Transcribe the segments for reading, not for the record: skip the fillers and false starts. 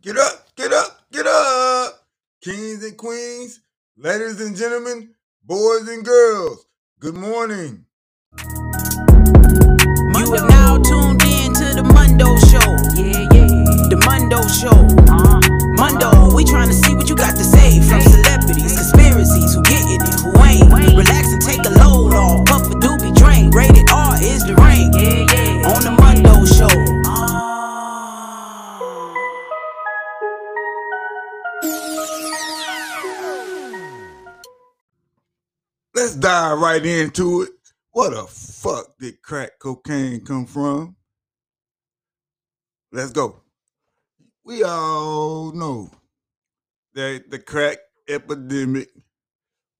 Get up, get up, get up. Kings and queens, ladies and gentlemen, boys and girls, good morning. You are now tuned in to the Mundo Show. Yeah, yeah. The Mundo Show. Mundo, we trying to see what you got to say from celebrities, conspiracies, who getting it, who ain't. Relax and take a load off. Puff a doobie drink. Rated R is the rank. Yeah, yeah. On the Mundo Show. Let's dive right into it. What the fuck did crack cocaine come from? Let's go. We all know that the crack epidemic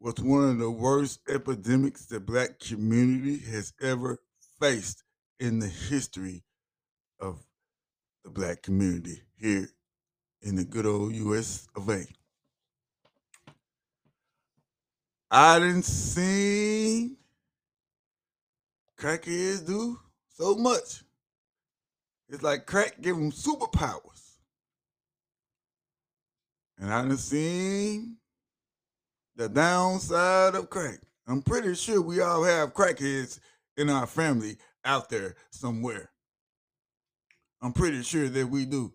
was one of the worst epidemics the black community has ever faced in the history of the black community here in the good old US of A. I done seen crackheads do so much. It's like crack give them superpowers. And I done seen the downside of crack. I'm pretty sure we all have crackheads in our family out there somewhere. I'm pretty sure that we do.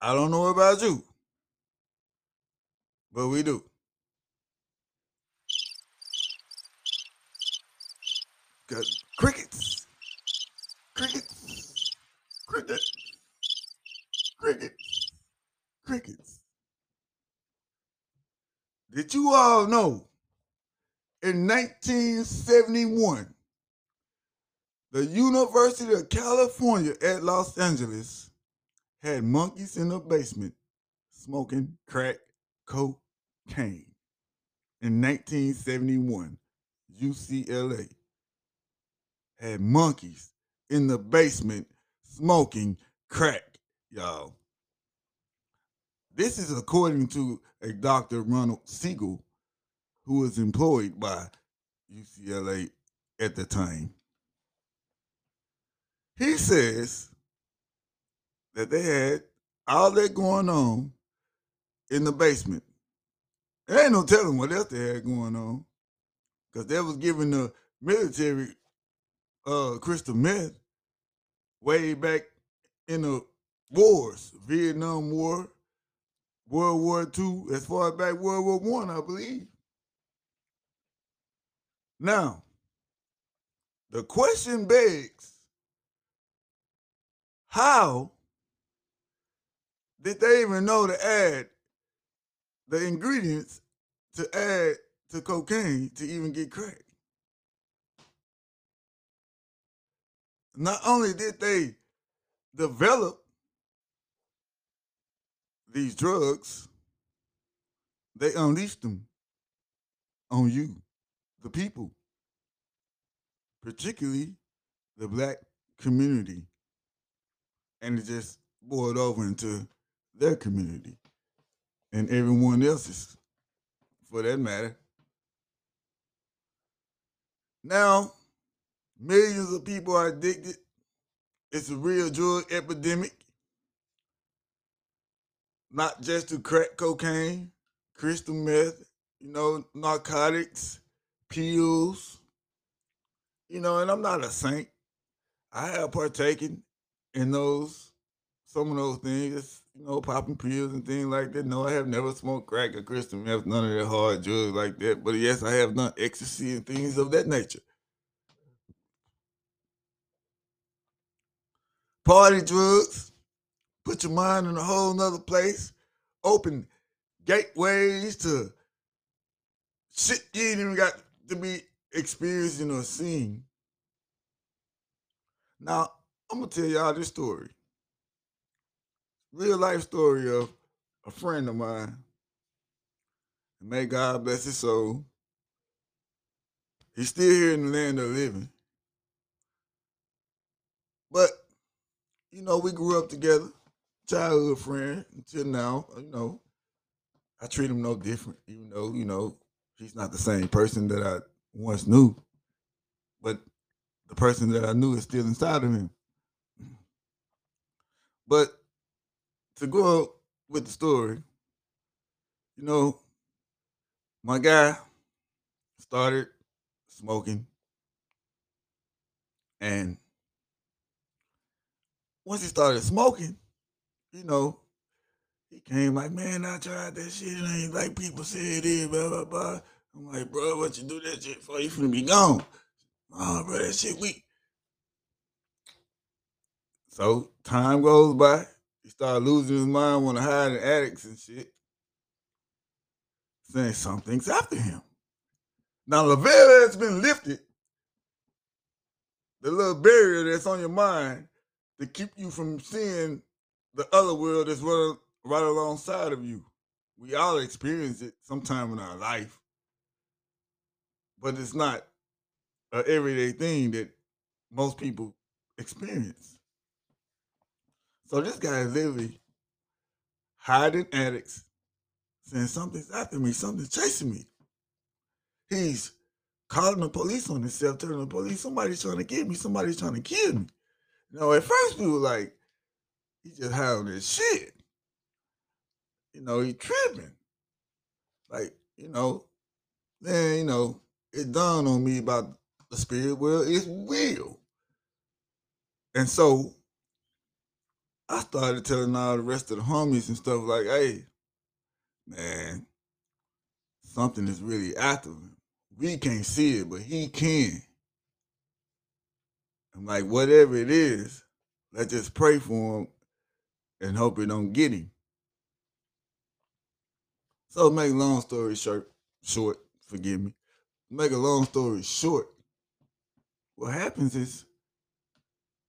I don't know about you, but we do. Got crickets, crickets, crickets, crickets, crickets. Did you all know in 1971, the University of California at Los Angeles had monkeys in the basement smoking crack cocaine? In 1971, UCLA. Had monkeys in the basement smoking crack, y'all. This is according to a Dr. Ronald Siegel, who was employed by UCLA at the time. He says that they had all that going on in the basement. There ain't no telling what else they had going on, because they was giving the military crystal meth way back in the wars, Vietnam War, World War II, as far back World War I, I believe. Now, the question begs, how did they even know to add the ingredients to add to cocaine to even get crack? Not only did they develop these drugs, they unleashed them on you, the people, particularly the black community, and it just boiled over into their community and everyone else's, for that matter. Now, millions of people are addicted. It's a real drug epidemic. Not just to crack cocaine, crystal meth, narcotics, pills. And I'm not a saint. I have partaken in those, some of those things, popping pills and things like that. No, I have never smoked crack or crystal meth, none of that hard drugs like that. But yes, I have done ecstasy and things of that nature. Party drugs, put your mind in a whole nother place, open gateways to shit you ain't even got to be experiencing or seeing. Now, I'm going to tell y'all this story. Real life story of a friend of mine. May God bless his soul. He's still here in the land of the living. But we grew up together, childhood friend, until now. I treat him no different, even though, he's not the same person that I once knew. But the person that I knew is still inside of him. But to go up with the story, you know, my guy started smoking. And once he started smoking, you know, he came like, man, I tried that shit. It ain't like people say it is, blah, blah, blah. I'm like, bro, what you do that shit for? You finna be gone. Oh, bro, that shit weak. So time goes by. He started losing his mind, want to hide in addicts and shit. Saying something's after him. Now, the veil has been lifted. The little barrier that's on your mind to keep you from seeing the other world that's running right alongside of you. We all experience it sometime in our life. But it's not an everyday thing that most people experience. So this guy is literally hiding addicts, saying something's after me, something's chasing me. He's calling the police on himself, telling the police, somebody's trying to get me, somebody's trying to kill me. You know, at first we were like, he just hiding this shit. You know, he tripping. Like, you know, then, you know, it dawned on me about the spirit world is real. And so I started telling all the rest of the homies and stuff like, hey, man, something is really after him. We can't see it, but he can. I'm like, whatever it is, let's just pray for him and hope it don't get him. So make long story short, forgive me. Make a long story short, what happens is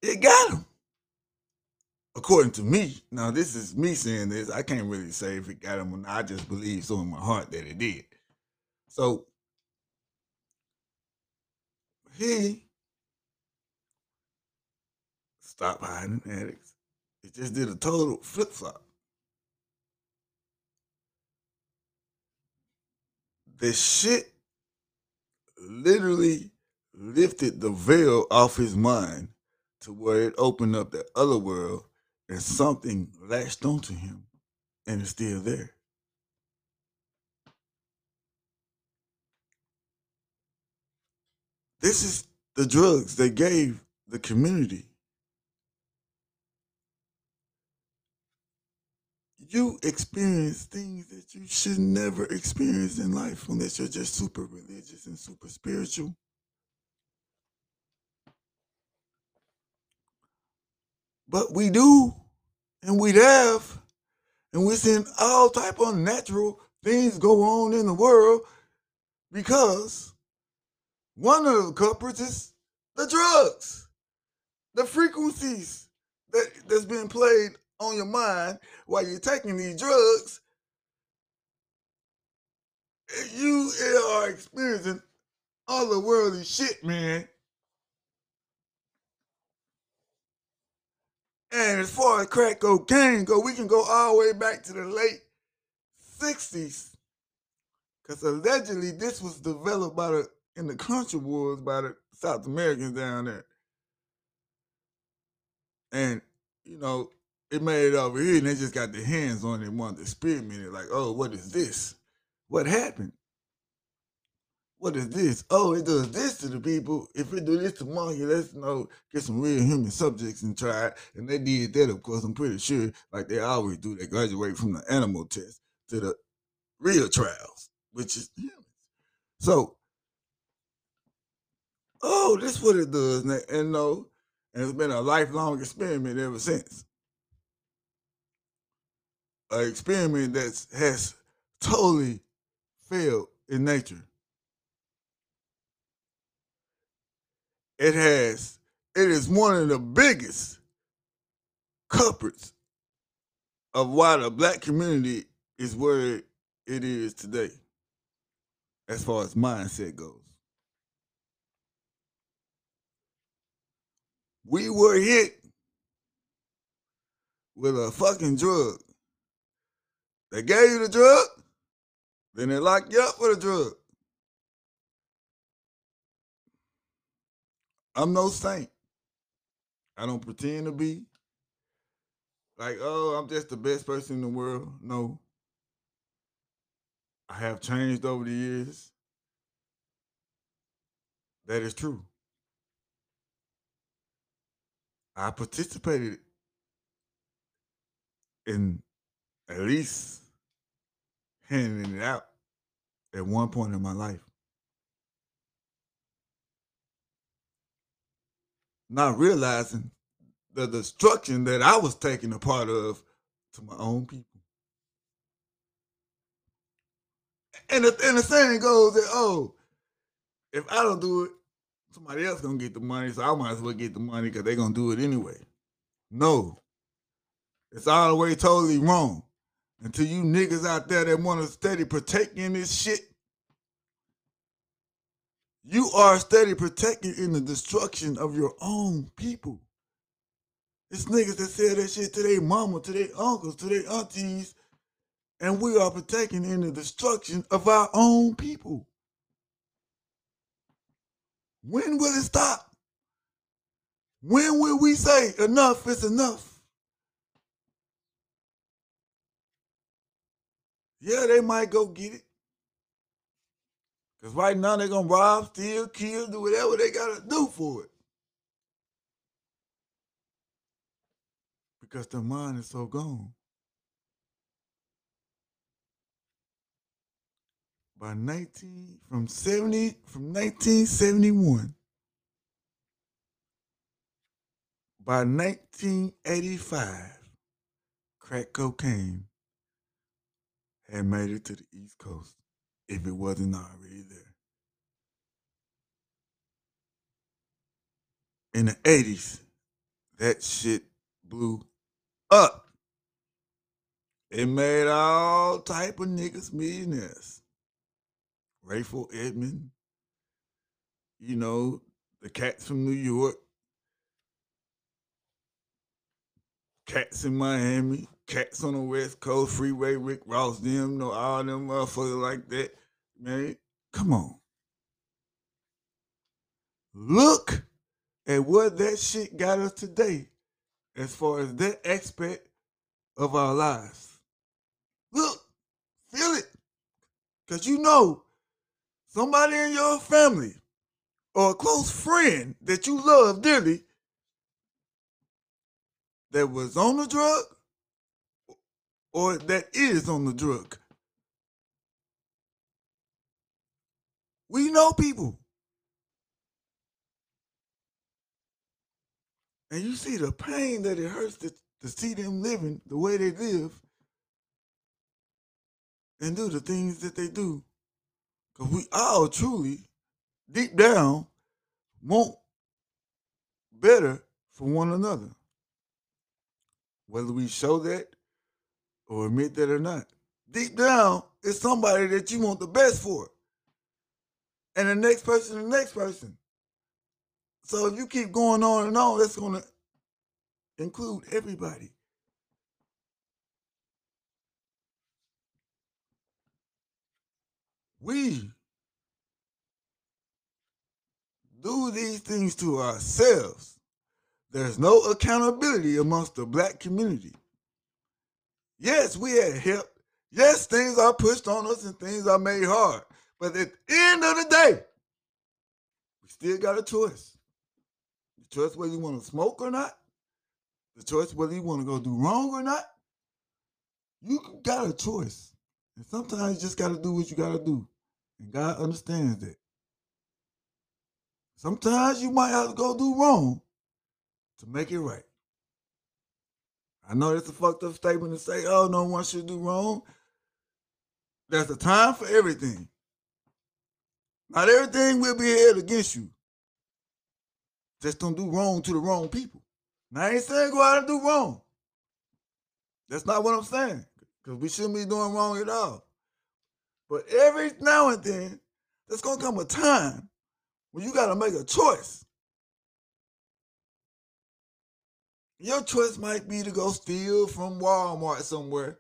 it got him. According to me, now this is me saying this, I can't really say if it got him or not. I just believe so in my heart that it did. So he stopped hiding addicts. It just did a total flip-flop. This shit literally lifted the veil off his mind to where it opened up the other world and something latched onto him and it's still there. This is the drugs they gave the community. You experience things that you should never experience in life unless you're just super religious and super spiritual. But we do, and we have, and we're seeing all type of unnatural things go on in the world because one of the culprits is the drugs, the frequencies that's been played on your mind while you're taking these drugs. You are experiencing otherworldly shit, man. And as far as crack cocaine go, we can go all the way back to the late 60s. Because allegedly this was developed in the country wars by the South Americans down there. And, you know, it made it over here, and they just got their hands on it and wanted to experiment it. Like, oh, what is this? What happened? What is this? Oh, it does this to the people. If it do this to monkey, let's get some real human subjects and try it. And they did that, of course, I'm pretty sure, like they always do. They graduate from the animal test to the real trials, which is humans. So, oh, this is what it does. And it's been a lifelong experiment ever since. An experiment that has totally failed in nature. It is one of the biggest culprits of why the black community is where it is today, as far as mindset goes. We were hit with a fucking drug. They gave you the drug, then they locked you up with a drug. I'm no saint. I don't pretend to be. Like, oh, I'm just the best person in the world. No. I have changed over the years. That is true. I participated in at least handing it out at one point in my life. Not realizing the destruction that I was taking a part of to my own people. And the saying goes that, oh, if I don't do it, somebody else going to get the money, so I might as well get the money because they're going to do it anyway. No. It's all the way totally wrong. Until you niggas out there that want to steady partaking this shit, you are steady partaking in the destruction of your own people. It's niggas that said that shit to their mama, to their uncles, to their aunties, and we are partaking in the destruction of our own people. When will it stop? When will we say enough is enough? Yeah, they might go get it. Because right now they're going to rob, steal, kill, do whatever they got to do for it. Because their mind is so gone. From 1971, by 1985, crack cocaine had made it to the East Coast, if it wasn't already there. In the 80s, that shit blew up. It made all type of niggas millionaires. Rayful Edmond, you know, the cats from New York, cats in Miami, cats on the West Coast, Freeway Rick Ross, them, know, all them motherfuckers like that, man. Come on. Look at what that shit got us today as far as that aspect of our lives. Look, feel it, because you know, somebody in your family or a close friend that you love dearly that was on the drug or that is on the drug. We know people. And you see the pain that it hurts to see them living the way they live and do the things that they do. Because we all truly, deep down, want better for one another. Whether we show that or admit that or not. Deep down, it's somebody that you want the best for. And the next person, and the next person. So if you keep going on and on, that's going to include everybody. We do these things to ourselves. There's no accountability amongst the black community. Yes, we had help. Yes, things are pushed on us and things are made hard. But at the end of the day, we still got a choice. The choice whether you want to smoke or not. The choice whether you want to go do wrong or not. You got a choice. And sometimes you just got to do what you got to do. And God understands that. Sometimes you might have to go do wrong to make it right. I know that's a fucked up statement to say, oh, no one should do wrong. There's a time for everything. Not everything will be held against you. Just don't do wrong to the wrong people. Now, I ain't saying go out and do wrong. That's not what I'm saying. Because we shouldn't be doing wrong at all. But every now and then, there's going to come a time when you got to make a choice. Your choice might be to go steal from Walmart somewhere,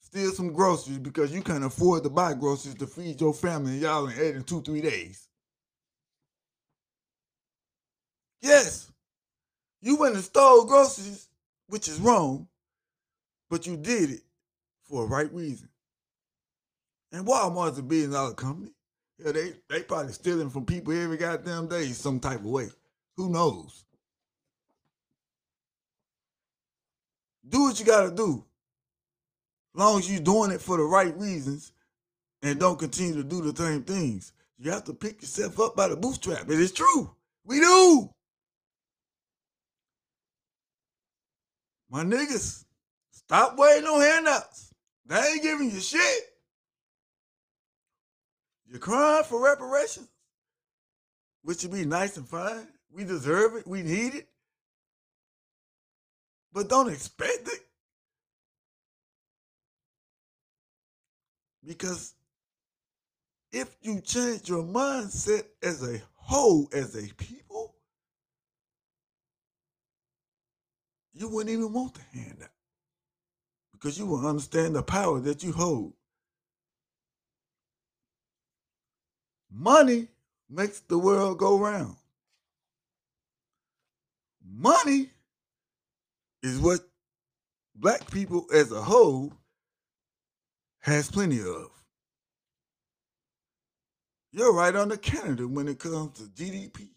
steal some groceries because you can't afford to buy groceries to feed your family and y'all in 2-3 days. Yes, you went and stole groceries, which is wrong, But you did it for a right reason. And Walmart's a billion-dollar company. Yeah, they probably stealing from people every goddamn day some type of way. Who knows? Do what you gotta do. As long as you're doing it for the right reasons and don't continue to do the same things. You have to pick yourself up by the bootstrap. It is true. We do. My niggas, stop waiting on handouts. They ain't giving you shit. You're crying for reparations, which would be nice and fine. We deserve it. We need it. But don't expect it. Because if you change your mindset as a whole, as a people, you wouldn't even want the handout. Because you will understand the power that you hold. Money makes the world go round. Money is what black people as a whole has plenty of. You're right under Canada when it comes to GDP.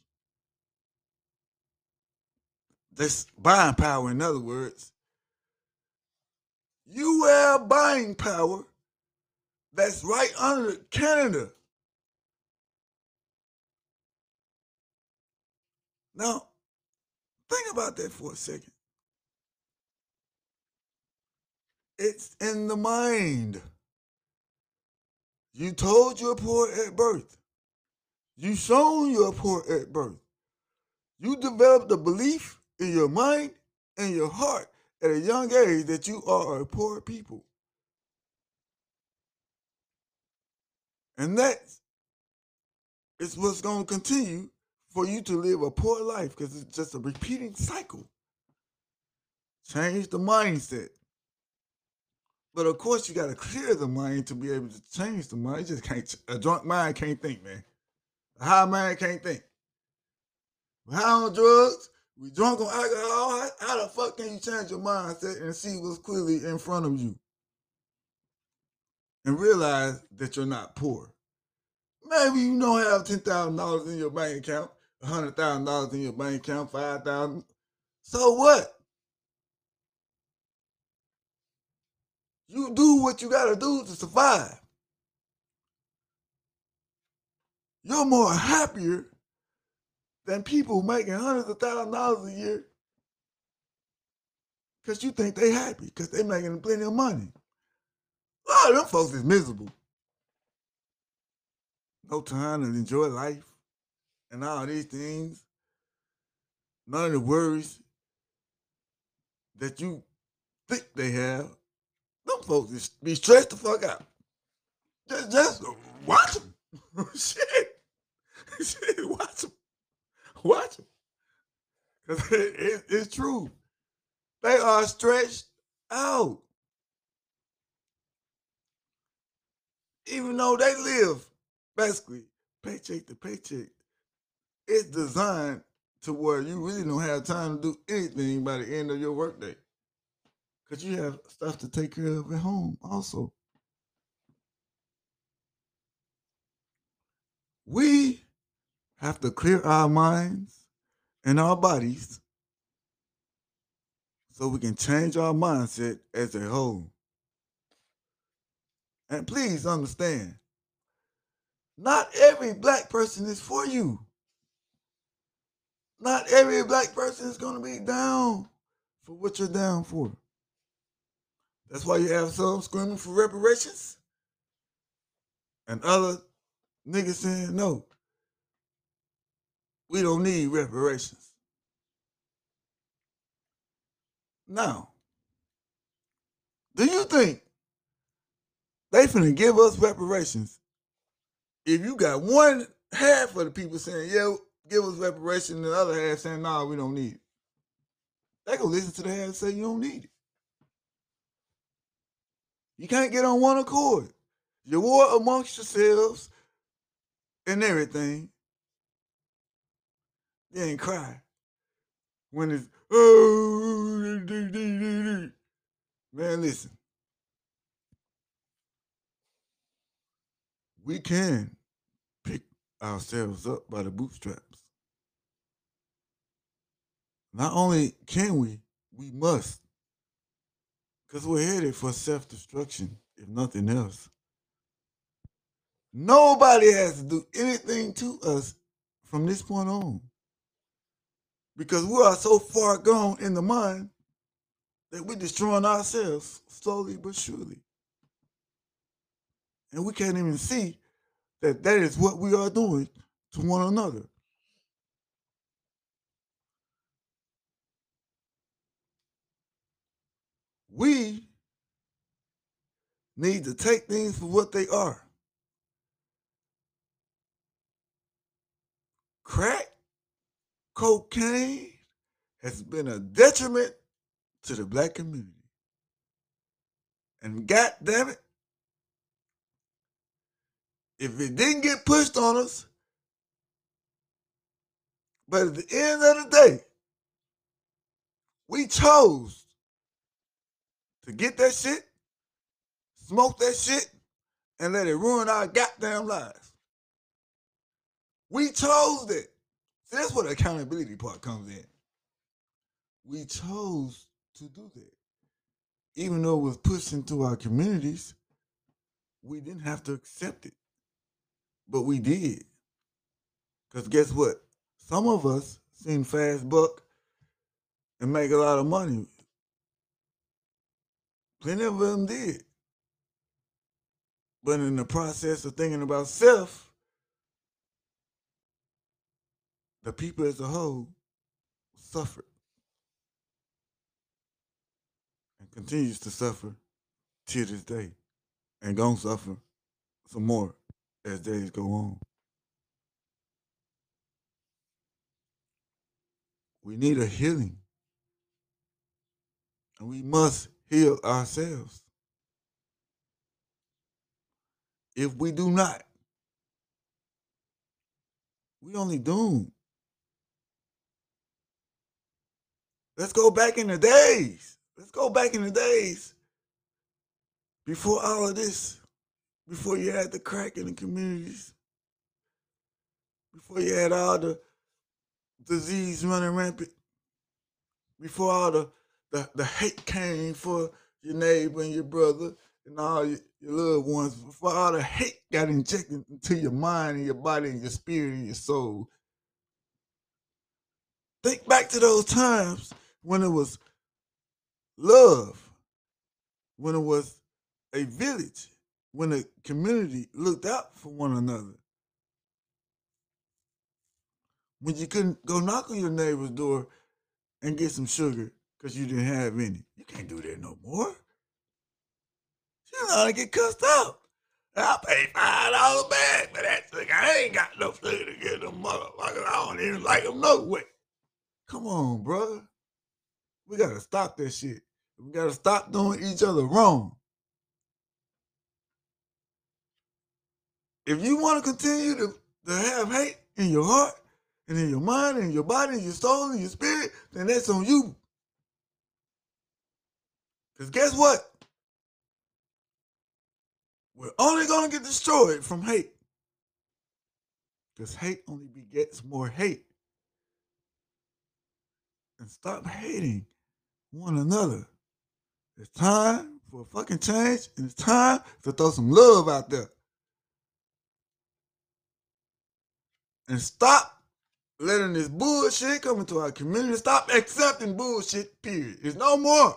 That's buying power, in other words. You have buying power that's right under Canada. Now, think about that for a second. It's in the mind. You told you're poor at birth. You shown you're poor at birth. You developed a belief in your mind and your heart at a young age that you are a poor people. And that is what's going to continue for you to live a poor life because it's just a repeating cycle. Change the mindset. But of course, you got to clear the mind to be able to change the mind. You just can't, a drunk mind can't think, man. A high mind can't think. We're high on drugs, we drunk on alcohol. How the fuck can you change your mindset and see what's clearly in front of you? And realize that you're not poor. Maybe you don't have $10,000 in your bank account, $100,000 in your bank account, $5,000. So what? You do what you gotta do to survive. You're more happier than people making hundreds of thousands of dollars a year because you think they happy because they making plenty of money. A lot of them folks is miserable. No time to enjoy life and all these things. None of the worries that you think they have. Them folks be stressed the fuck out. Just watch them. Shit, watch them. Watch them. Because it's true. They are stretched out. Even though they live basically paycheck to paycheck, it's designed to where you really don't have time to do anything by the end of your workday. Because you have stuff to take care of at home also. We have to clear our minds and our bodies so we can change our mindset as a whole. And please understand, not every black person is for you. Not every black person is going to be down for what you're down for. That's why you have some screaming for reparations and other niggas saying, no, we don't need reparations. Now, do you think they finna give us reparations if you got one half of the people saying, yeah, give us reparations, and the other half saying, no, we don't need it? They gonna listen to the half and say, you don't need it. You can't get on one accord. You war amongst yourselves and everything. Then cry when it's, oh, Man, listen. We can pick ourselves up by the bootstraps. Not only can we must. Because we're headed for self-destruction, if nothing else. Nobody has to do anything to us from this point on. Because we are so far gone in the mind that we're destroying ourselves slowly but surely. And we can't even see that that is what we are doing to one another. We need to take things for what they are. Crack, cocaine has been a detriment to the black community. And God damn it, if it didn't get pushed on us, but at the end of the day, we chose to get that shit, smoke that shit, and let it ruin our goddamn lives. We chose it. See, that's where the accountability part comes in. We chose to do that. Even though it was pushed into our communities, we didn't have to accept it. But we did. Because guess what? Some of us seem fast buck and make a lot of money. Plenty of them did. But in the process of thinking about self, the people as a whole suffered and continues to suffer to this day and gonna suffer some more as days go on. We need a healing. And we must heal ourselves. If we do not, we only doomed. Let's go back in the days. Let's go back in the days before all of this, before you had the crack in the communities, before you had all the disease running rampant, before all the hate came for your neighbor and your brother and all your loved ones, before all the hate got injected into your mind and your body and your spirit and your soul. Think back to those times when it was love, when it was a village, when the community looked out for one another. When you couldn't go knock on your neighbor's door and get some sugar because you didn't have any. You can't do that no more. You know how to get cussed out. I paid $5 a bag for that sugar. I ain't got no sugar to get them motherfuckers. I don't even like them no way. Come on, brother. We got to stop that shit. We got to stop doing each other wrong. If you want to continue to have hate in your heart and in your mind and your body and your soul and your spirit, then that's on you. Because guess what? We're only going to get destroyed from hate. Because hate only begets more hate. And stop hating one another. It's time for a fucking change, and it's time to throw some love out there. And stop letting this bullshit come into our community. Stop accepting bullshit, period. It's no more.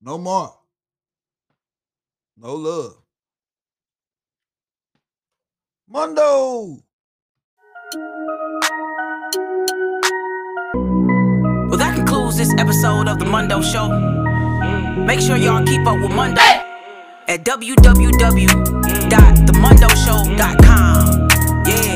No more. No love. Mundo! Well, that concludes this episode of the Mundo Show. Make sure y'all keep up with Mundo at www.themundoshow.com. Yeah.